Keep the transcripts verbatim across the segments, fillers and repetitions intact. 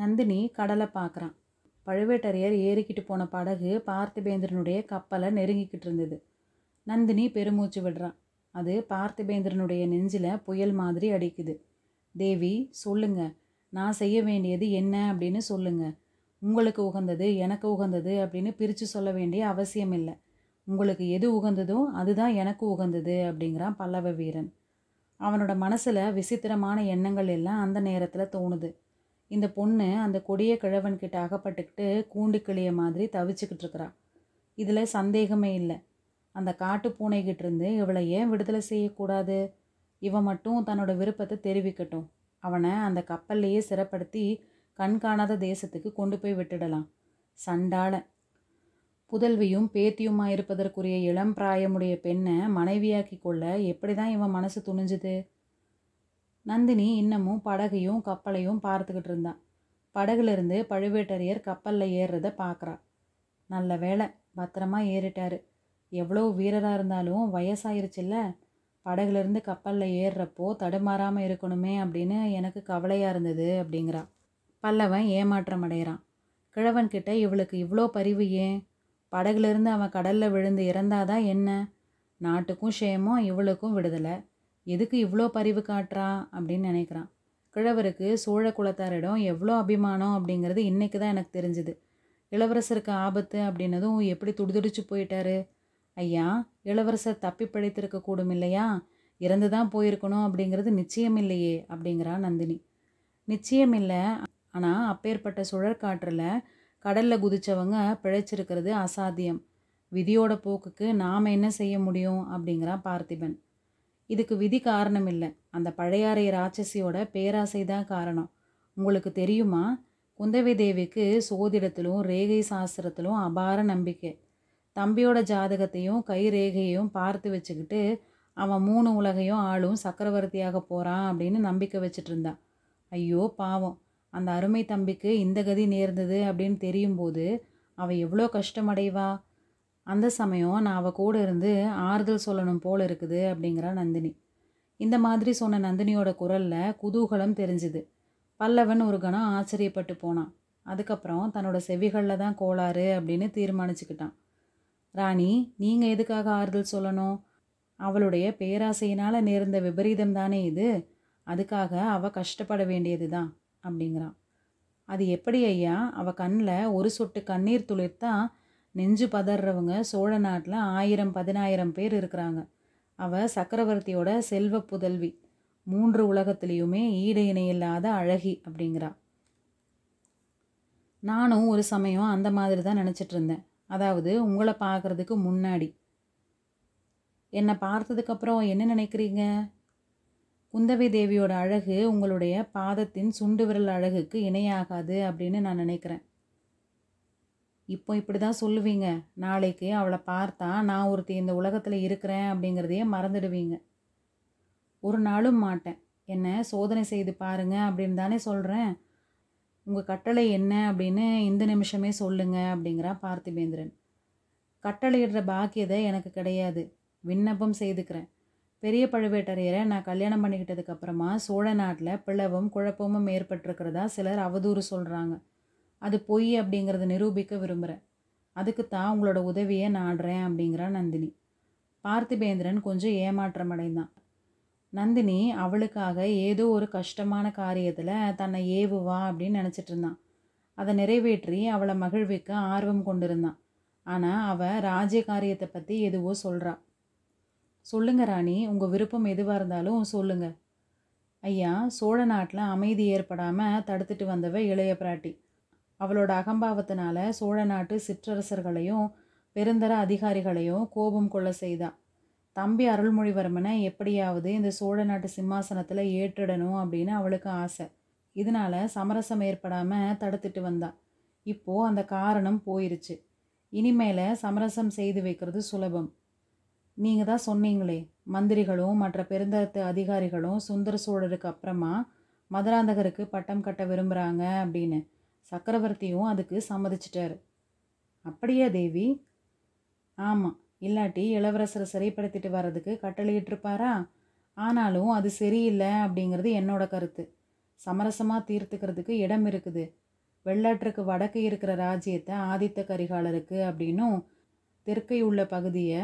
நந்தினி கடலை பார்க்குறான். பழுவேட்டரையர் ஏறிக்கிட்டு போன படகு பார்த்திபேந்திரனுடைய கப்பலை நெருங்கிக்கிட்டு இருந்தது. நந்தினி பெருமூச்சு விடுறான். அது பார்த்திபேந்திரனுடைய நெஞ்சில் புயல் மாதிரி அடிக்குது. தேவி, சொல்லுங்க, நான் செய்ய வேண்டியது என்ன அப்படின்னு சொல்லுங்க. உங்களுக்கு உகந்தது, எனக்கு உகந்தது அப்படின்னு பிரித்து சொல்ல வேண்டிய அவசியம் இல்லை. உங்களுக்கு எது உகந்ததோ அதுதான் எனக்கு உகந்தது அப்படிங்கிறான் பல்லவ வீரன். அவனோட மனசில் விசித்திரமான எண்ணங்கள் எல்லாம் அந்த நேரத்தில் தோணுது. இந்த பொண்ணு அந்த கொடிய கிழவன்கிட்ட அகப்பட்டுக்கிட்டு கூண்டு கிளிய மாதிரி தவிச்சுக்கிட்டு இருக்கிறா, இதில் சந்தேகமே இல்லை. அந்த காட்டு பூனைகிட்டிருந்து இவளை ஏன் விடுதலை செய்யக்கூடாது? இவன் மட்டும் தன்னோட விருப்பத்தை தெரிவிக்கட்டும். அவனை அந்த கப்பல்லையே சிறைப்படுத்தி கண்காணாத தேசத்துக்கு கொண்டு போய் விட்டுடலாம். சண்டாள புதல்வியும் பேத்தியுமாயிருப்பதற்குரிய இளம் பிராயமுடைய பெண்ணை மனைவியாக்கி கொள்ள எப்படி தான் இவன் மனசு துணிஞ்சுது? நந்தினி இன்னமும் படகையும் கப்பலையும் பார்த்துக்கிட்டு இருந்தான். படகுலேருந்து பழுவேட்டரையர் கப்பலில் ஏறுறத பார்க்குறா. நல்ல வேளை, பத்திரமா ஏறிட்டாரு. எவ்வளோ வீரராக இருந்தாலும் வயசாயிருச்சுல்ல. படகுலேருந்து கப்பலில் ஏறுறப்போ தடுமாறாமல் இருக்கணுமே அப்படின்னு எனக்கு கவலையாக இருந்தது அப்படிங்கிறா. பல்லவன் ஏமாற்றம் அடைகிறான். கிழவன்கிட்ட இவளுக்கு இவ்வளோ பரிவு ஏன்? படகுலேருந்து அவன் கடலில் விழுந்து இறந்தாதான் என்ன? நாட்டுக்கும் சேமம், இவளுக்கும் விடுதலை. எதுக்கு இவ்வளோ பரிவு காட்டுறா அப்படின்னு நினைக்கிறான். கிழவருக்கு சோழ குலத்தாரிடம் எவ்வளோ அபிமானம் அப்படிங்கிறது இன்றைக்கு தான் எனக்கு தெரிஞ்சுது. இளவரசருக்கு ஆபத்து அப்படின்னதும் எப்படி துடிதுடிச்சு போயிட்டாரு. ஐயா, இளவரசர் தப்பி பிழைத்திருக்க கூடும் இல்லையா? இறந்து தான் போயிருக்கணும் அப்படிங்கிறது நிச்சயம் இல்லையே அப்படிங்கிறா நந்தினி. நிச்சயம் இல்லை, ஆனால் அப்பேற்பட்ட சுழற்காற்றில் கடலில் குதித்தவங்க பிழைச்சிருக்கிறது அசாத்தியம். விதியோட போக்குக்கு நாம் என்ன செய்ய முடியும் அப்படிங்கிறா பார்த்திபன். இதுக்கு விதி காரணம் இல்லை, அந்த பழையாறை ராட்சசியோட பேராசை தான் காரணம். உங்களுக்கு தெரியுமா, குந்தவை தேவிக்கு சோதிடத்திலும் ரேகை சாஸ்திரத்திலும் அபார நம்பிக்கை. தம்பியோட ஜாதகத்தையும் கை ரேகையையும் பார்த்து வச்சுக்கிட்டு அவன் மூணு உலகையும் ஆளும் சக்கரவர்த்தியாக போகிறான் அப்படின்னு நம்பிக்கை வச்சுட்டு இருந்தான். ஐயோ பாவம், அந்த அருமை தம்பிக்கு இந்த கதி நேர்ந்தது அப்படின்னு தெரியும்போது அவள் எவ்வளோ கஷ்டமடைவா. அந்த சமயம் நான் அவள் கூட இருந்து ஆறுதல் சொல்லணும் போல் இருக்குது அப்படிங்கிறா நந்தினி. இந்த மாதிரி சொன்ன நந்தினியோட குரலில் குதூகலம் தெரிஞ்சுது. பல்லவன் ஒரு கணம் ஆச்சரியப்பட்டு போனான். அதுக்கப்புறம் தன்னோட செவிகளில் தான் கோளாறு அப்படின்னு தீர்மானிச்சுக்கிட்டான். ராணி, நீங்கள் எதுக்காக ஆறுதல் சொல்லணும்? அவளுடைய பேராசையினால் நேர்ந்த விபரீதம் தானே இது, அதுக்காக அவள் கஷ்டப்பட வேண்டியது தான் அப்படிங்கிறான். அது எப்படி ஐயா? அவள் கண்ணில் ஒரு சொட்டு கண்ணீர் துளிர்த்தா நெஞ்சு பதறவங்க சோழ நாட்டில் ஆயிரம் பதினாயிரம் பேர் இருக்கிறாங்க. அவள் சக்கரவர்த்தியோட செல்வ புதல்வி, மூன்று உலகத்துலேயுமே ஈடு இணையில்லாத அழகி அப்படிங்கிறா. நானும் ஒரு சமயம் அந்த மாதிரி தான் நினச்சிட்டு இருந்தேன். அதாவது உங்களை பார்க்குறதுக்கு முன்னாடி. என்னை பார்த்ததுக்கப்புறம் என்ன நினைக்கிறீங்க? குந்தவை தேவியோட அழகு உங்களுடைய பாதத்தின் சுண்டு விரல் அழகுக்கு இணையாகாது அப்படின்னு நான் நினைக்கிறேன். இப்போ இப்படி தான் சொல்லுவீங்க. நாளைக்கு அவளை பார்த்தா நான் ஒருத்தி இந்த உலகத்தில் இருக்கிறேன் அப்படிங்கிறதையே மறந்துடுவீங்க. ஒரு நாளும் மாட்டேன். என்ன சோதனை செய்து பாருங்க அப்படின்னு தானே சொல்கிறேன். உங்கள் கட்டளை என்ன அப்படின்னு இந்த நிமிஷமே சொல்லுங்க அப்படிங்கிறா பார்த்திபேந்திரன். கட்டளையிடுற பாக்கியதை எனக்கு கிடையாது, விண்ணப்பம் செய்துக்கிறேன். பெரிய பழுவேட்டரையரை நான் கல்யாணம் பண்ணிக்கிட்டதுக்கப்புறமா சோழ நாட்டில் பிளவும் குழப்பமும் ஏற்பட்டிருக்கிறதா சிலர் அவதூறு சொல்கிறாங்க. அது பொய் அப்படிங்கிறத நிரூபிக்க விரும்புகிறேன். அதுக்குத்தான் உங்களோட உதவியை நாடுறேன் அப்படிங்கிறா நந்தினி. பார்த்திபேந்திரன் கொஞ்சம் ஏமாற்றம் அடைந்தான். நந்தினி அவளுக்காக ஏதோ ஒரு கஷ்டமான காரியத்தில் தன்னை ஏவுவா அப்படின்னு நினச்சிட்டு இருந்தான். அதை நிறைவேற்றி அவளை மகிழ்விக்க ஆர்வம் கொண்டிருந்தான். ஆனால் அவள் ராஜ்ய காரியத்தை பற்றி எதுவோ சொல்கிறா. சொல்லுங்க ராணி, உங்கள் விருப்பம் எதுவாக இருந்தாலும் சொல்லுங்க. ஐயா, சோழ நாட்டில் அமைதி ஏற்படாமல் தடுத்துட்டு வந்தவ இளைய பிராட்டி. அவளோட அகம்பாவத்தினால சோழ நாட்டு சிற்றரசர்களையும் பெருந்தர அதிகாரிகளையும் கோபம் கொள்ள செய்தா. தம்பி அருள்மொழிவர்மனை எப்படியாவது இந்த சோழ நாட்டு சிம்மாசனத்தில் ஏற்றிடணும் அப்படின்னு அவளுக்கு ஆசை. இதனால சமரசம் ஏற்படாமல் தடுத்துட்டு வந்தா. இப்போது அந்த காரணம் போயிருச்சு. இனிமேல் சமரசம் செய்து வைக்கிறது சுலபம். நீங்கள் தான் சொன்னீங்களே, மந்திரிகளும் மற்ற பெருந்தரத்து அதிகாரிகளும் சுந்தர சோழருக்கு அப்புறமா மதுராந்தகருக்கு பட்டம் கட்ட விரும்புகிறாங்க அப்படின்னு. சக்கரவர்த்தியும் அதுக்கு சம்மதிச்சிட்டாரு. அப்படியா தேவி? ஆமாம், இல்லாட்டி இளவரசரை சிறைப்படுத்திட்டு வர்றதுக்கு கட்டளையிட்டிருப்பாரா? ஆனாலும் அது சரியில்லை அப்படிங்கிறது என்னோட கருத்து. சமரசமாக தீர்த்துக்கிறதுக்கு இடம் இருக்குது. வெள்ளாற்றுக்கு வடக்கு இருக்கிற ராஜ்யத்தை ஆதித்த கரிகாலருக்கு அப்படின்னும் தெற்கை உள்ள பகுதியை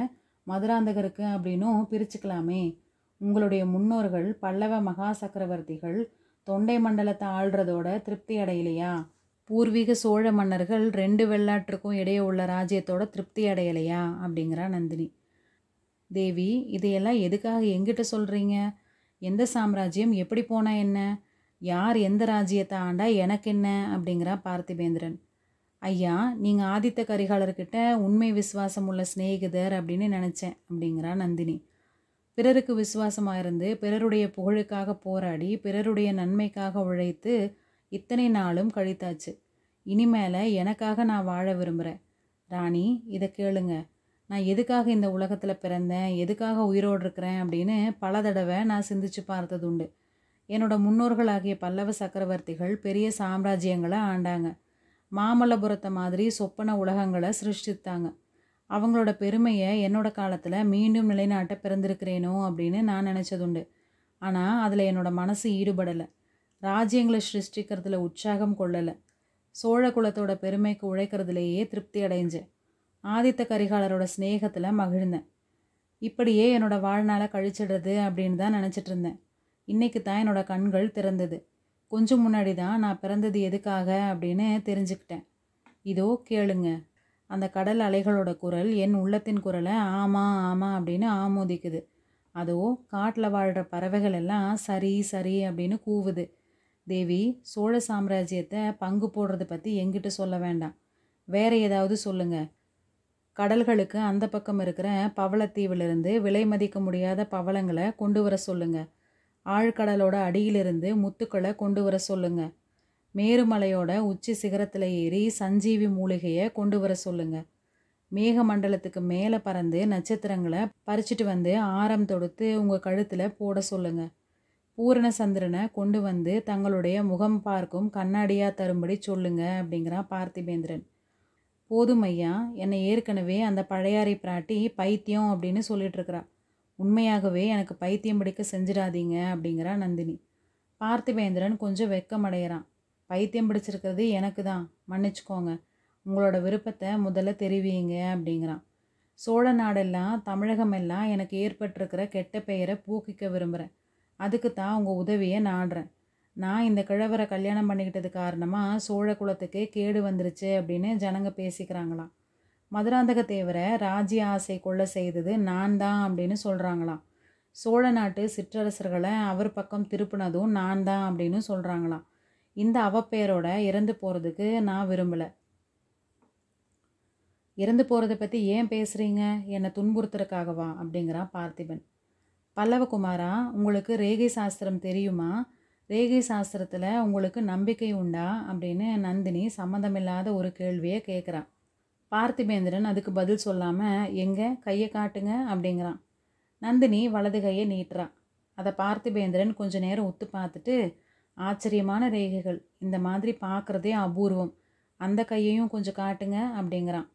மதுராந்தகருக்கு அப்படின்னும் பிரிச்சுக்கலாமே. உங்களுடைய முன்னோர்கள் பல்லவ மகா சக்கரவர்த்திகள் தொண்டை மண்டலத்தை ஆள்றதோட திருப்தி அடையலையா? பூர்வீக சோழ மன்னர்கள் ரெண்டு வெள்ளாற்றுக்கும் இடையே உள்ள ராஜ்யத்தோட திருப்தி அடையலையா அப்படிங்கிறா நந்தினி. தேவி, இதையெல்லாம் எதுக்காக எங்கிட்ட சொல்கிறீங்க? எந்த சாம்ராஜ்யம் எப்படி போனால் என்ன, யார் எந்த ராஜ்யத்தை ஆண்டா எனக்கு என்ன அப்படிங்கிறா பார்த்திபேந்திரன். ஐயா, நீங்கள் ஆதித்த கரிகாலர்கிட்ட உண்மை விசுவாசம் உள்ள சிநேகிதர் அப்படின்னு நினச்சேன் அப்படிங்கிறா நந்தினி. பிறருக்கு விசுவாசமாக இருந்து பிறருடைய புகழுக்காக போராடி பிறருடைய நன்மைக்காக உழைத்து இத்தனை நாளும் கழித்தாச்சு. இனிமேல எனக்காக நான் வாழ விரும்புகிறேன். ராணி, இதை கேளுங்க, நான் எதுக்காக இந்த உலகத்தில் பிறந்தேன், எதுக்காக உயிரோடு இருக்கிறேன் அப்படின்னு பல தடவை நான் சிந்திச்சு பார்த்தது உண்டு. என்னோடய முன்னோர்களாகிய பல்லவ சக்கரவர்த்திகள் பெரிய சாம்ராஜ்யங்களை ஆண்டாங்க. மாமல்லபுரத்தை மாதிரி சொப்பன உலகங்களை சிருஷ்டித்தாங்க. அவங்களோட பெருமையை என்னோட காலத்தில் மீண்டும் நிலைநாட்ட பிறந்திருக்கிறேனோ அப்படின்னு நான் நினச்சதுண்டு. ஆனால் அதில் என்னோடய மனசு ஈடுபடலை. ராஜ்யங்களை சிருஷ்டிக்கிறதுல உற்சாகம் கொள்ளலை. சோழ குலத்தோட பெருமைக்கு உழைக்கிறதுலேயே திருப்தி அடைஞ்சேன். ஆதித்த கரிகாலரோட ஸ்நேகத்தில் மகிழ்ந்தேன். இப்படியே என்னோடய வாழ்நாளை கழிச்சிடுறது அப்படின்னு தான் நினச்சிட்டு இருந்தேன். இன்றைக்கு தான் என்னோடய கண்கள் திறந்தது. கொஞ்சம் முன்னாடி தான் நான் பிறந்தது எதுக்காக அப்படின்னு தெரிஞ்சுக்கிட்டேன். இதோ கேளுங்க. அந்த கடல் அலைகளோட குரல் என் உள்ளத்தின் குரலை ஆமாம் ஆமாம் அப்படின்னு ஆமோதிக்குது. அதோ காட்டில் வாழ்கிற பறவைகள் எல்லாம் சரி சரி அப்படின்னு கூவுது. தேவி, சோழ சாம்ராஜ்யத்தை பங்கு போடுறது பற்றி எங்கிட்ட சொல்ல வேண்டாம். வேறு ஏதாவது சொல்லுங்கள். கடல்களுக்கு அந்த பக்கம் இருக்கிற பவளத்தீவிலிருந்து விலை மதிக்க முடியாத பவளங்களை கொண்டு வர சொல்லுங்கள். ஆழ்கடலோட அடியிலிருந்து முத்துக்களை கொண்டு வர சொல்லுங்கள். மேருமலையோட உச்சி சிகரத்தில் ஏறி சஞ்சீவி மூலிகையை கொண்டு வர சொல்லுங்கள். மேகமண்டலத்துக்கு மேலே பறந்து நட்சத்திரங்களை பறிச்சிட்டு வந்து ஆரம் தொடுத்து உங்கள் கழுத்தில் போட சொல்லுங்கள். பூரண சந்திரனை கொண்டு வந்து தங்களுடைய முகம் பார்க்கும் கண்ணாடியாக தரும்படி சொல்லுங்கள் அப்படிங்கிறா பார்த்திபேந்திரன். போதும் ஐயா, என்னை ஏற்கனவே அந்த பழையாறை பிராட்டி பைத்தியம் அப்படின்னு சொல்லிட்டுருக்கிறா. உண்மையாகவே எனக்கு பைத்தியம் பிடிக்க செஞ்சிடாதீங்க அப்படிங்கிறா நந்தினி. பார்த்திபேந்திரன் கொஞ்சம் வெக்கமடைகிறான். பைத்தியம் பிடிச்சிருக்கிறது எனக்கு தான், மன்னிச்சுக்கோங்க. உங்களோட விருப்பத்தை முதல்ல தெரிவிங்க அப்படிங்கிறான். சோழ நாடெல்லாம் தமிழகமெல்லாம் எனக்கு ஏற்பட்டிருக்கிற கெட்ட பெயரை பூக்கிக்க விரும்புகிறேன். அதுக்கு தான் உங்கள் உதவியை நாடுறேன். நான் இந்த கிழவரை கல்யாணம் பண்ணிக்கிட்டது காரணமாக சோழ குலத்துக்கே கேடு வந்துருச்சு அப்படின்னு ஜனங்க பேசிக்கிறாங்களாம். மதுராந்தக தேவரை ராஜ்ய ஆசை கொள்ள செய்தது நான் தான் அப்படின்னு சொல்கிறாங்களாம். சோழ நாட்டு சிற்றரசர்களை அவர் பக்கம் திருப்பினதும் நான் தான் அப்படின்னு சொல்கிறாங்களாம். இந்த அவப்பெயரோட இறந்து போகிறதுக்கு நான் விரும்பலை. இறந்து போகிறத பற்றி ஏன் பேசுகிறீங்க, என்னை துன்புறுத்துறக்காகவா அப்படிங்கிறான் பார்த்திபன். பல்லவகுமாரா, உங்களுக்கு ரேகை சாஸ்திரம் தெரியுமா? ரேகை சாஸ்திரத்தில் உங்களுக்கு நம்பிக்கை உண்டா அப்படின்னு நந்தினி சம்மந்தமில்லாத ஒரு கேள்வியை கேட்குறான். பார்த்திபேந்திரன் அதுக்கு பதில் சொல்லாமல் எங்கே கையை காட்டுங்க அப்படிங்கிறான். நந்தினி வலது கையை நீட்டுறான். அதை பார்த்திபேந்திரன் கொஞ்சம் நேரம் ஒத்து பார்த்துட்டு, ஆச்சரியமான ரேகைகள், இந்த மாதிரி பார்க்குறதே அபூர்வம், அந்த கையையும் கொஞ்சம் காட்டுங்க அப்படிங்கிறான்.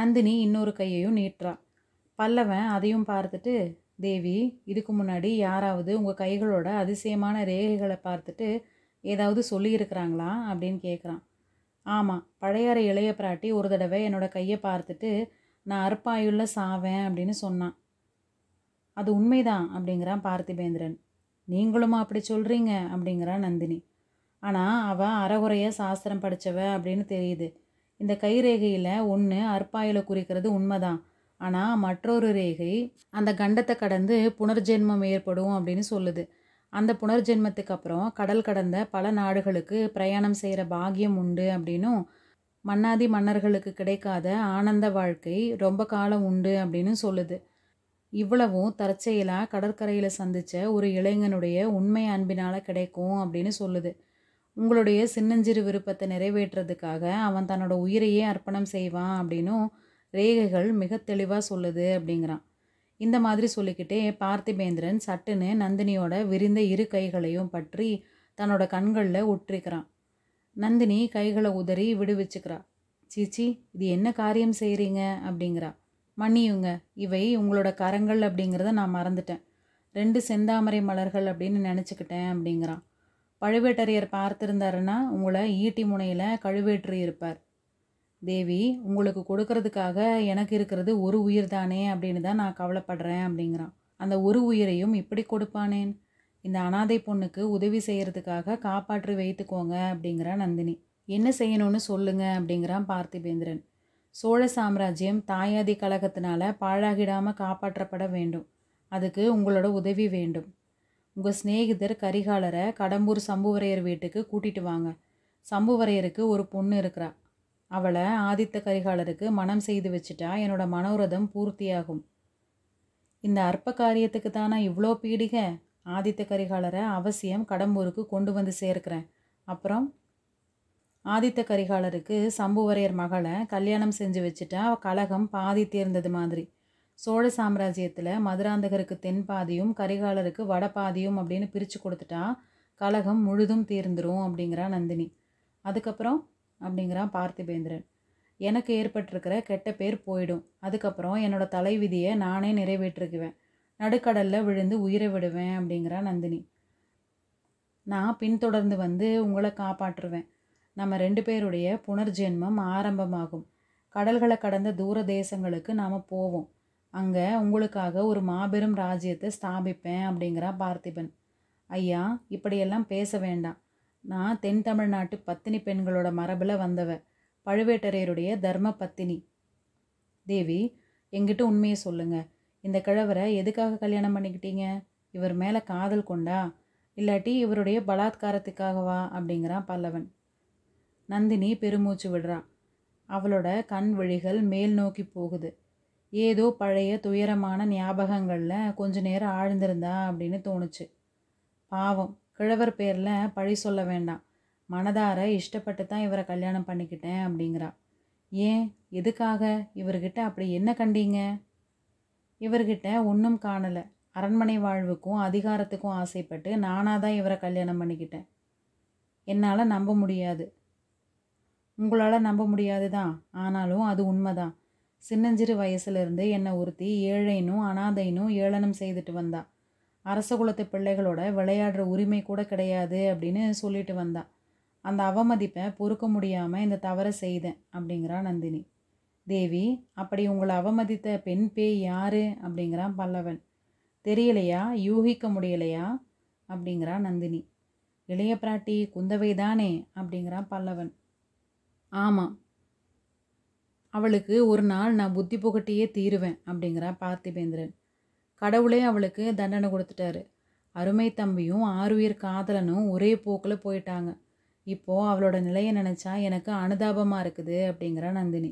நந்தினி இன்னொரு கையையும் நீட்டுறா. பல்லவன் அதையும் பார்த்துட்டு, தேவி, இதுக்கு முன்னாடி யாராவது உங்கள் கைகளோட அதிசயமான ரேகைகளை பார்த்துட்டு ஏதாவது சொல்லியிருக்கிறாங்களா அப்படின்னு கேட்குறான். ஆமாம், பழையாறை இளைய பிராட்டி ஒரு தடவை என்னோடய கையை பார்த்துட்டு நான் அற்பாயுள்ள சாவேன் அப்படின்னு சொன்னான். அது உண்மைதான் அப்படிங்கிறான் பார்த்திபேந்திரன். நீங்களுமா அப்படி சொல்கிறீங்க அப்படிங்கிறா நந்தினி. ஆனால் அவள் அறகுறையாக சாஸ்திரம் படித்தவ அப்படின்னு தெரியுது. இந்த கை ரேகையில் ஒன்று அற்பாயில குறிக்கிறது உண்மைதான். ஆனால் மற்றொரு ரேகை அந்த கண்டத்தை கடந்து புனர்ஜென்மம் ஏற்படும் அப்படின்னு சொல்லுது. அந்த புனர்ஜென்மத்துக்கு அப்புறம் கடல் கடந்த பல நாடுகளுக்கு பிரயாணம் செய்கிற பாக்கியம் உண்டு அப்படின்னும், மன்னாதி மன்னர்களுக்கு கிடைக்காத ஆனந்த வாழ்க்கை ரொம்ப காலம் உண்டு அப்படின்னு சொல்லுது. இவ்வளவும் தற்செயலாக கடற்கரையில் சந்தித்த ஒரு இளைஞனுடைய உண்மை அன்பினால் கிடைக்கும் அப்படின்னு சொல்லுது. உங்களுடைய சின்னஞ்சிறு விருப்பத்தை நிறைவேற்றுறதுக்காக அவன் தன்னோட உயிரையே அர்ப்பணம் செய்வான் அப்படின்னும் ரேகைகள் மிக தெளிவாக சொல்லுது அப்படிங்கிறான். இந்த மாதிரி சொல்லிக்கிட்டே பார்த்திபேந்திரன் சட்டுன்னு நந்தினியோட விரிந்த இரு கைகளையும் பற்றி தன்னோட கண்களில் உற்றிக்கிறான். நந்தினி கைகளை உதறி விடுவிச்சுக்கிறா. சீச்சி, இது என்ன காரியம் செய்கிறீங்க அப்படிங்கிறா. மன்னியுங்க, இவை உங்களோட கரங்கள் அப்படிங்கிறத நான் மறந்துட்டேன். ரெண்டு செந்தாமரை மலர்கள் அப்படின்னு நினச்சிக்கிட்டேன் அப்படிங்கிறான். பழுவேட்டரையர் பார்த்திருந்தாருன்னா உங்களை ஈட்டி முனையில் கழுவேற்றி இருப்பார். தேவி, உங்களுக்கு கொடுக்கறதுக்காக எனக்கு இருக்கிறது ஒரு உயிர் தானே அப்படின்னு தான் நான் கவலைப்படுறேன் அப்படிங்கிறான். அந்த ஒரு உயிரையும் இப்படி கொடுப்பானேன்? இந்த அனாதை பொண்ணுக்கு உதவி செய்கிறதுக்காக காப்பாற்றி வைத்துக்கோங்க அப்படிங்கிறா நந்தினி. என்ன செய்யணும்னு சொல்லுங்க அப்படிங்கிறான் பார்த்திபேந்திரன். சோழ சாம்ராஜ்யம் தாயாதி கழகத்தினால பாழாகிடாமல் காப்பாற்றப்பட வேண்டும். அதுக்கு உங்களோட உதவி வேண்டும். உங்கள் சிநேகிதர் கரிகாலரை கடம்பூர் சம்புவரையர் வீட்டுக்கு கூட்டிகிட்டு வாங்க. சம்புவரையருக்கு ஒரு பொண்ணு இருக்கிறா. அவளை ஆதித்த கரிகாலருக்கு மனம் செய்து வச்சுட்டா என்னோடய மனோரதம் பூர்த்தியாகும். இந்த அற்ப காரியத்துக்கு தானே இவ்வளோ பீடிகை? ஆதித்த கரிகாலரை அவசியம் கடம்பூருக்கு கொண்டு வந்து சேர்க்கிறேன். அப்புறம் ஆதித்த கரிகாலருக்கு சம்புவரையர் மகளை கல்யாணம் செஞ்சு வச்சுட்டா கலகம் பாதி தேர்ந்தது மாதிரி. சோழ சாம்ராஜ்யத்தில் மதுராந்தகருக்கு தென்பாதியும் கரிகாலருக்கு வடபாதியும் அப்படின்னு பிரித்து கொடுத்துட்டா கலகம் முழுதும் தீர்ந்துடும் அப்படிங்கிறா நந்தினி. அதுக்கப்புறம் அப்படிங்கிறான் பார்த்திபேந்திரன். எனக்கு ஏற்பட்டிருக்கிற கெட்ட பேர் போயிடும். அதுக்கப்புறம் என்னோடய தலைவிதியை நானே நிறைவேற்றிக்குவேன். நடுக்கடலில் விழுந்து உயிரை விடுவேன் அப்படிங்கிறா நந்தினி. நான் பின்தொடர்ந்து வந்து உங்களை காப்பாற்றுவேன். நம்ம ரெண்டு பேருடைய புனர்ஜென்மம் ஆரம்பமாகும். கடல்களை கடந்த தூர தேசங்களுக்கு நாம் போவோம். அங்கே உங்களுக்காக ஒரு மாபெரும் ராஜ்யத்தை ஸ்தாபிப்பேன் அப்படிங்கிறா பார்த்திபன். ஐயா, இப்படியெல்லாம் பேச வேண்டாம். நான் தென் தமிழ்நாட்டு பத்தினி பெண்களோட மரபில் வந்தவ. பழுவேட்டரையருடைய தர்ம பத்தினி. தேவி, எங்கிட்ட உண்மையை சொல்லுங்கள். இந்த கிழவரை எதுக்காக கல்யாணம் பண்ணிக்கிட்டீங்க? இவர் மேலே காதல் கொண்டா, இல்லாட்டி இவருடைய பலாத்காரத்துக்காகவா அப்படிங்கிறான் பல்லவன். நந்தினி பெருமூச்சு விடுறா. அவளோட கண் விழிகள் மேல் நோக்கி போகுது. ஏதோ பழைய துயரமான ஞாபகங்களில் கொஞ்ச நேரம் ஆழ்ந்திருந்தா அப்படின்னு தோணுச்சு. பாவம், கிழவர் பேரில் பழி சொல்ல வேண்டாம். மனதார இஷ்டப்பட்டு தான் இவரை கல்யாணம் பண்ணிக்கிட்டேன் அப்படிங்கிறா. ஏன், எதுக்காக? இவர்கிட்ட அப்படி என்ன கண்டீங்க? இவர்கிட்ட ஒன்றும் காணலை. அரண்மனை வாழ்வுக்கும் அதிகாரத்துக்கும் ஆசைப்பட்டு நானாக தான் இவரை கல்யாணம் பண்ணிக்கிட்டேன். என்னால் நம்ப முடியாது. உங்களால் நம்ப முடியாது தான், ஆனாலும் அது உண்மைதான். சின்னஞ்சிறு வயசுலேருந்து என்னை ஒருத்தி ஏழைனும் அனாதைனும் ஏளனம் செய்துட்டு வந்தா. அரசகுலத்து பிள்ளைகளோட விளையாடுற உரிமை கூட கிடையாது அப்படின்னு சொல்லிட்டு வந்தா. அந்த அவமதிப்பை பொறுக்க முடியாமல் இந்த தவறை செய்தேன் அப்படிங்கிறா நந்தினி. தேவி, அப்படி உங்களை அவமதித்த பெண் பேய் யார் அப்படிங்கிறான் பல்லவன். தெரியலையா, யூகிக்க முடியலையா அப்படிங்கிறா நந்தினி. இளைய பிராட்டி குந்தவை தானே அப்படிங்கிறான் பல்லவன். ஆமாம், அவளுக்கு ஒரு நாள் நான் புத்தி புகட்டியே தீருவேன் அப்படிங்கிறா பார்த்திபேந்திரன். கடவுளே அவளுக்கு தண்டனை கொடுத்துட்டாரு. அருமை தம்பியும் ஆருயிர் காதலனும் ஒரே போக்கில் போயிட்டாங்க. இப்போது அவளோட நிலையை நினச்சா எனக்கு அனுதாபமாக இருக்குது அப்படிங்கிறா நந்தினி.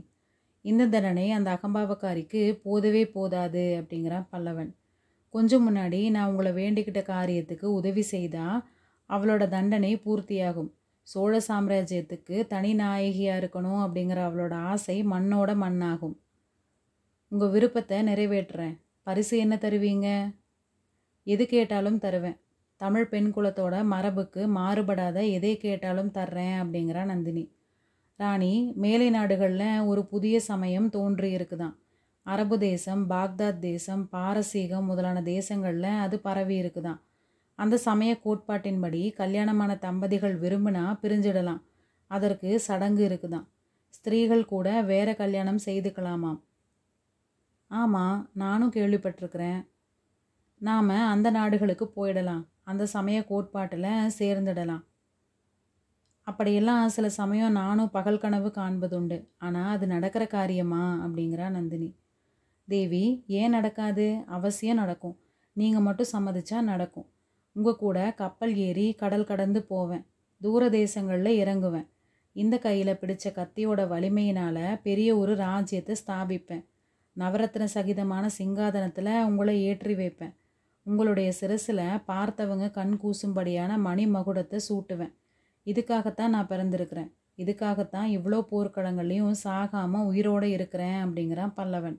இந்த தண்டனை அந்த அகம்பாவக்காரிக்கு போதவே போதாது அப்படிங்கிறான் பல்லவன். கொஞ்சம் முன்னாடி நான் உங்களை வேண்டிக்கிட்ட காரியத்துக்கு உதவி செய்தால் அவளோட தண்டனை பூர்த்தியாகும். சோழ சாம்ராஜ்யத்துக்கு தனி நாயகியாக இருக்கணும் அப்படிங்கிற அவளோட ஆசை மண்ணோட மண்ணாகும். உங்கள் விருப்பத்தை நிறைவேற்றுறேன். பரிசு என்ன தருவீங்க? எது கேட்டாலும் தருவேன். தமிழ் பெண் குலத்தோட மரபுக்கு மாறுபடாத எதை கேட்டாலும் தர்றேன் அப்படிங்கிறா நந்தினி. ராணி, மேலை நாடுகளில் ஒரு புதிய சமயம் தோன்றி இருக்குதான். அரபு தேசம், பாக்தாத் தேசம், பாரசீகம் முதலான தேசங்களில் அது பரவி இருக்குதான். அந்த சமய கோட்பாட்டின்படி கல்யாணமான தம்பதிகள் விரும்பினா பிரிஞ்சிடலாம். அதற்கு சடங்கு இருக்குதான். ஸ்திரீகள் கூட வேற கல்யாணம் செய்துக்கலாமாம். ஆமாம், நானும் கேள்விப்பட்டிருக்கிறேன். நாம் அந்த நாடுகளுக்கு போயிடலாம். அந்த சமய கோட்பாட்டில் சேர்ந்துடலாம். அப்படியெல்லாம் சில சமயம் நானும் பகல் கனவு காண்பதுண்டு. ஆனால் அது நடக்கிற காரியமா அப்படிங்கிறா நந்தினி. தேவி, ஏன் நடக்காது? அவசியம் நடக்கும். நீங்கள் மட்டும் சம்மதிச்சா நடக்கும். உங்கள் கூட கப்பல் ஏறி கடல் கடந்து போவேன். தூர தேசங்களில் இறங்குவேன். இந்த கையில் பிடிச்ச கத்தியோட வலிமையினால் பெரிய ஒரு ராஜ்யத்தை ஸ்தாபிப்பேன். நவரத்ன சகிதமான சிங்காதனத்தில் உங்களை ஏற்றி வைப்பேன். உங்களுடைய சிரசில் பார்த்தவங்க கண் கூசும்படியான மணி மகுடத்தை சூட்டுவேன். இதுக்காகத்தான் நான் பிறந்திருக்கிறேன். இதுக்காகத்தான் இவ்வளோ போர்க்களங்களையும் சாகாமல் உயிரோடு இருக்கிறேன் அப்படிங்கிறான் பல்லவன்.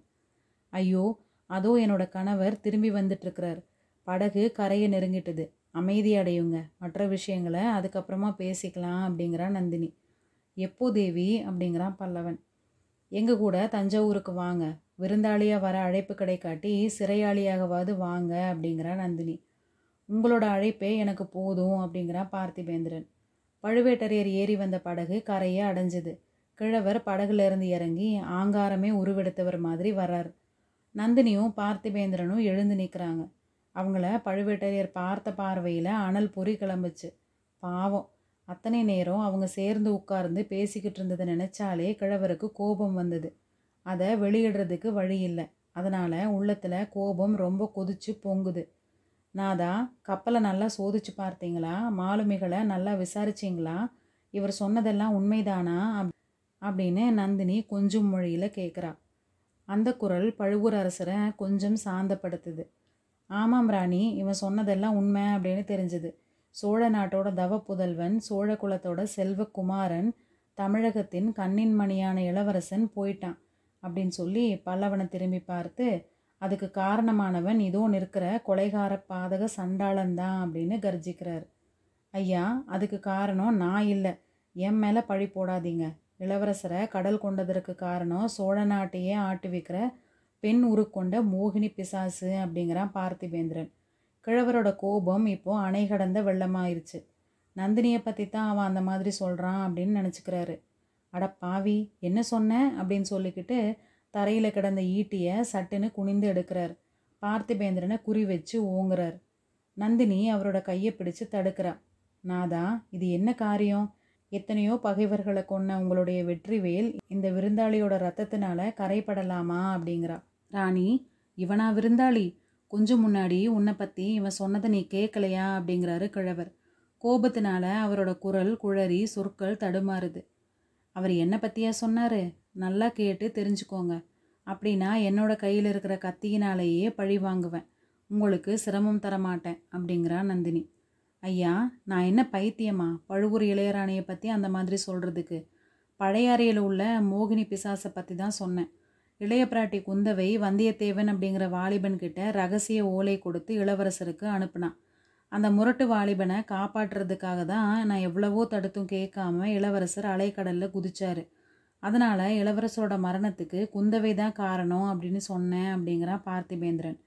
ஐயோ, அதோ என்னோட கணவர் திரும்பி வந்துட்டுருக்கிறார். படகு கரையை நெருங்கிட்டுது. அமைதி அடையுங்க. மற்ற விஷயங்களை அதுக்கப்புறமா பேசிக்கலாம் அப்படிங்கிறா நந்தினி. எப்போ தேவி அப்படிங்கிறான் பல்லவன். எங்கள் கூட தஞ்சாவூருக்கு வாங்க. விருந்தாளியாக வர அழைப்பு கிடைக்காட்டி சிறையாளியாகவாது வாங்க அப்படிங்கிறா நந்தினி. உங்களோட அழைப்பே எனக்கு போதும் அப்படிங்கிறான் பார்த்திபேந்திரன். பழுவேட்டரையர் ஏறி வந்த படகு கரையை அடைஞ்சது. கிழவர் படகுல இருந்து இறங்கி ஆங்காரமே உருவெடுத்தவர் மாதிரி வர்றார். நந்தினியும் பார்த்திபேந்திரனும் எழுந்து நிற்கிறாங்க. அவங்கள பழுவேட்டரையர் பார்த்த பார்வையில் அனல் பொறி கிளம்பிச்சு. பாவம், அத்தனை நேரம் அவங்க சேர்ந்து உட்கார்ந்து பேசிக்கிட்டு இருந்ததை நினச்சாலே கிழவருக்கு கோபம் வந்தது. அதை வெளியிடுறதுக்கு வழி இல்லை. அதனால் உள்ளத்தில் கோபம் ரொம்ப கொதிச்சு பொங்குது. நாதா, கப்பலை நல்லா சோதிச்சு பார்த்தீங்களா? மாலுமிகளை நல்லா விசாரிச்சிங்களா? இவர் சொன்னதெல்லாம் உண்மைதானா அப்படின்னு நந்தினி கொஞ்சம் மொழியில் கேட்குறா. அந்த குரல் பழுவூர் அரசரை கொஞ்சம் சாந்தப்படுத்துது. ஆமாம் ராணி, இவன் சொன்னதெல்லாம் உண்மை அப்படின்னு தெரிஞ்சது. சோழ நாட்டோட தவ புதல்வன், சோழ குலத்தோட செல்வகுமாரன், தமிழகத்தின் கண்ணின் மணியான இளவரசன் போயிட்டான் அப்படின்னு சொல்லி பல்லவனை திரும்பி பார்த்து, அதுக்கு காரணமானவன் இதோ நிற்கிற கொலைகார பாதக சண்டாளந்தான் அப்படின்னு கர்ஜிக்கிறார். ஐயா, அதுக்கு காரணம் நான் இல்லை, என் மேலே பழி போடாதீங்க. இளவரசரை கடல் கொண்டதற்கு காரணம் சோழ நாட்டையே ஆட்டு வைக்கிற பெண் உருக்கொண்ட மோகினி பிசாசு அப்படிங்கிறான் பார்த்திபேந்திரன். கிழவரோட கோபம் இப்போது அணை கடந்த வெள்ளமாயிருச்சு. நந்தினியை பற்றி தான் அவன் அந்த மாதிரி சொல்கிறான் அப்படின்னு நினச்சிக்கிறாரு. அட பாவி, என்ன சொன்னேன் அப்படின்னு சொல்லிக்கிட்டு தரையில் கிடந்த ஈட்டியை சட்டுன்னு குனிந்து எடுக்கிறார். பார்த்திபேந்திரனை குறி வச்சு ஓங்குறார். நந்தினி அவரோட கையை பிடிச்சு தடுக்கிறா. நாதா, இது என்ன காரியம்? எத்தனையோ பகைவர்களை கொன்ன உங்களுடைய வெற்றி வேல் இந்த விருந்தாளியோட ரத்தத்தினால கரைப்படலாமா அப்படிங்கிறா. ராணி, இவனா விருந்தாளி? கொஞ்சம் முன்னாடி உன்னை பற்றி இவன் சொன்னதை நீ கேட்கலையா அப்படிங்கிறாரு கிழவர். கோபத்தினால அவரோட குரல் குழறி சொற்கள் தடுமாறுது. அவர் என்னை பற்றியா சொன்னார்? நல்லா கேட்டு தெரிஞ்சுக்கோங்க. அப்படின்னா என்னோட கையில் இருக்கிற கத்தியினாலேயே பழி வாங்குவேன். உங்களுக்கு சிரமம் தரமாட்டேன் அப்படிங்கிறா நந்தினி. ஐயா, நான் என்ன பைத்தியமா பழுவூர் இளையராணியை பற்றி அந்த மாதிரி சொல்கிறதுக்கு? பழையாறையில் உள்ள மோகினி பிசாசை பற்றி தான் சொன்னேன். இளைய பிராட்டி குந்தவை வந்தியத்தேவன் அப்படிங்கிற வாலிபன்கிட்ட ரகசிய ஓலை கொடுத்து இளவரசருக்கு அனுப்புனான். அந்த முரட்டு வாலிபனை காப்பாற்றுறதுக்காக தான் நான் எவ்வளவோ தடுத்தும் கேட்காம இளவரசர் அலைக்கடலில் குதிச்சார். அதனால் இளவரசரோட மரணத்துக்கு குந்தவை தான் காரணம் அப்படின்னு சொன்னேன் அப்படிங்கிறான் பார்த்திபேந்திரன்.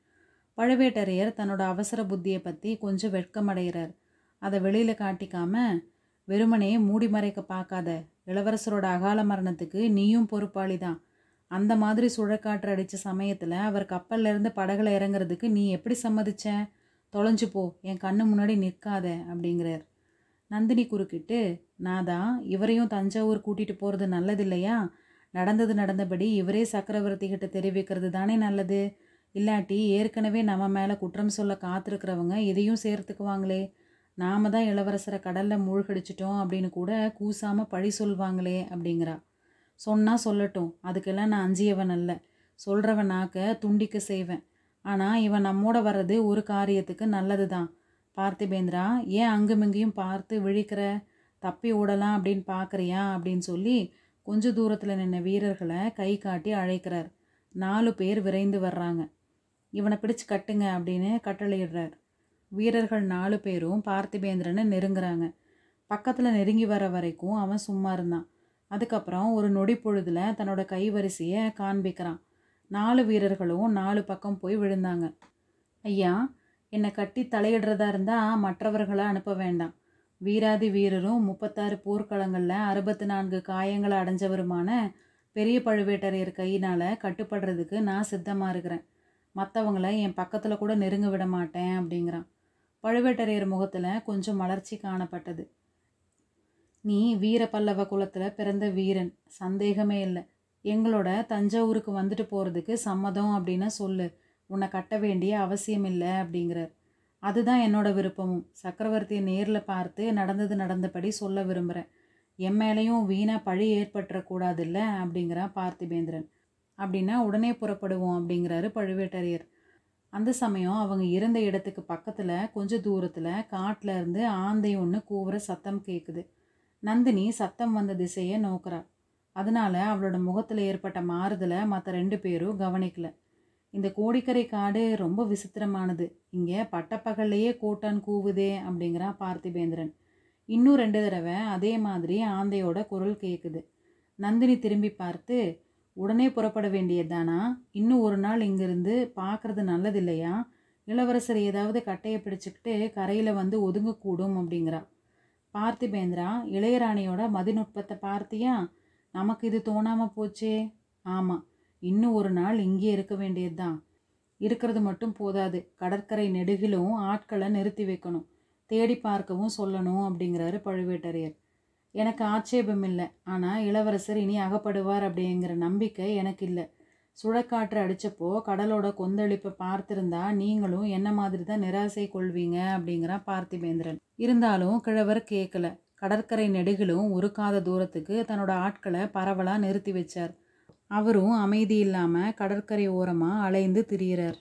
பழுவேட்டரையர் தன்னோட அவசர புத்தியை பற்றி கொஞ்சம் வெட்கமடைகிறார். அதை வெளியில் காட்டிக்காம, வெறுமனே மூடி மறைக்க பார்க்காத, இளவரசரோட அகால மரணத்துக்கு நீயும் பொறுப்பாளி தான். அந்த மாதிரி சுழக்காற்று அடித்த சமயத்தில் அவர் கப்பல்லேருந்து படகுல இறங்குறதுக்கு நீ எப்படி சம்மதிச்ச? தொலைஞ்சு போ, என் கண்ணு முன்னாடி நிற்காத அப்படிங்கிறார். நந்தினி குறுக்கிட்டு, நாதா, இவரையும் தஞ்சாவூர் கூட்டிகிட்டு போகிறது நல்லதில்லையா? நடந்தது நடந்தபடி இவரே சக்கரவர்த்தி கிட்ட தெரிவிக்கிறது தானே நல்லது. இல்லாட்டி ஏற்கனவே நம்ம மேலே குற்றம் சொல்ல காத்திருக்கிறவங்க இதையும் சேர்த்துக்குவாங்களே. நாம தான் இளவரசரை கடலில் மூழ்கடிச்சிட்டோம் அப்படின்னு கூட கூசாமல் பழி சொல்வாங்களே அப்படிங்கிறா. சொன்னால் சொல்லட்டும், அதுக்கெல்லாம் நான் அஞ்சியவன் அல்ல. சொல்கிறவன் நாக்க துண்டிக்க செய்வேன். ஆனால் இவன் நம்மோட வர்றது ஒரு காரியத்துக்கு நல்லது தான். பார்த்திபேந்திரா, ஏன் அங்குமிங்கையும் பார்த்து விழிக்கிற? தப்பி ஓடலாம் அப்படின்னு பார்க்குறியா அப்படின்னு சொல்லி கொஞ்ச தூரத்தில் நின்ன வீரர்களை கை காட்டி அழைக்கிறார். நாலு பேர் விரைந்து வர்றாங்க. இவனை பிடிச்சு கட்டுங்க அப்படின்னு கட்டளையிடுறார். வீரர்கள் நாலு பேரும் பார்த்திபேந்திரனை நெருங்குறாங்க. பக்கத்தில் நெருங்கி வர வரைக்கும் அவன் சும்மா இருந்தான். அதுக்கப்புறம் ஒரு நொடி பொழுதில் தன்னோட கைவரிசையை காண்பிக்கிறான். நாலு வீரர்களும் நாலு பக்கம் போய் விழுந்தாங்க. ஐயா, என்னை கட்டி தலையிடுறதா இருந்தால் மற்றவர்களை அனுப்ப வேண்டாம். வீராதி வீரரும் முப்பத்தாறு போர்க்களங்களில் அறுபத்தி நான்கு காயங்களை அடைஞ்சவருமான பெரிய பழுவேட்டரையர் கையினால் கட்டுப்படுறதுக்கு நான் சித்தமாக இருக்கிறேன். மற்றவங்கள என் பக்கத்தில் கூட நெருங்க விட மாட்டேன் அப்படிங்கிறான். பழுவேட்டரையர் முகத்தில் கொஞ்சம் மலர்ச்சி காணப்பட்டது. நீ வீர பல்லவ குலத்தில் பிறந்த வீரன், சந்தேகமே இல்லை. எங்களோட தஞ்சாவூருக்கு வந்துட்டு போகிறதுக்கு சம்மதம் அப்படின்னா சொல்லு. உன்னை கட்ட வேண்டிய அவசியம் இல்லை அப்படிங்கிறார். அதுதான் என்னோட விருப்பமும். சக்கரவர்த்தியை நேரில் பார்த்து நடந்தது நடந்தபடி சொல்ல விரும்புகிறேன். என் மேலேயும் வீணாக பழி ஏற்பட்டுறக்கூடாது இல்லை அப்படிங்கிறா பார்த்திபேந்திரன். அப்படின்னா உடனே புறப்படுவோம் அப்படிங்கிறாரு பழுவேட்டரையர். அந்த சமயம் அவங்க இருந்த இடத்துக்கு பக்கத்தில் கொஞ்சம் தூரத்தில் காட்டில் இருந்து ஆந்தை ஒன்று கூவுற சத்தம் கேட்குது. நந்தினி சத்தம் வந்த திசையை நோக்கிறாள். அதனால் அவளோட முகத்தில் ஏற்பட்ட மாறுதலை மற்ற ரெண்டு பேரும் கவனிக்கல. இந்த கோடிக்கரை காடு ரொம்ப விசித்திரமானது. இங்கே பட்டப்பகல்லையே கோட்டான் கூவுதே அப்படிங்கிறா பார்த்திபேந்திரன். இன்னும் ரெண்டு தடவை அதே மாதிரி ஆந்தையோட குரல் கேட்குது. நந்தினி திரும்பி பார்த்து, உடனே புறப்பட வேண்டியது தானா? இன்னும் ஒரு நாள் இங்கிருந்து பார்க்குறது நல்லதில்லையா? இளவரசர் ஏதாவது கட்டையை பிடிச்சிக்கிட்டு கரையில் வந்து ஒதுங்கக்கூடும் அப்படிங்கிறா. பார்த்திபேந்திரா, இளையராணியோட மதிநுட்பத்தை பார்த்தியா? நமக்கு இது தோணாமல் போச்சே. ஆமாம், இன்னும் ஒரு நாள் இங்கே இருக்க வேண்டியது தான். இருக்கிறது மட்டும் போதாது, கடற்கரை நெடுகிலும் ஆட்களை நிறுத்தி வைக்கணும், தேடி பார்க்கவும் சொல்லணும் அப்படிங்கிறாரு பழுவேட்டரையர். எனக்கு ஆட்சேபம் இல்லை, ஆனால் இளவரசர் இனி அகப்படுவார் அப்படிங்கிற நம்பிக்கை எனக்கு இல்லை. சுழக்காற்று அடித்தப்போ கடலோட கொந்தளிப்பை பார்த்துருந்தா நீங்களும் என்ன மாதிரி தான் நிராசை கொள்வீங்க அப்படிங்கிறா பார்த்திபேந்திரன். இருந்தாலும் கிழவர் கேட்கல. கடற்கரை நெடுகிலும் உருக்காத தூரத்துக்கு தன்னோட ஆட்களை பரவலாக நிறுத்தி வச்சார். அவரும் அமைதி இல்லாமல் கடற்கரை ஓரமாக அலைந்து திரியிறார்.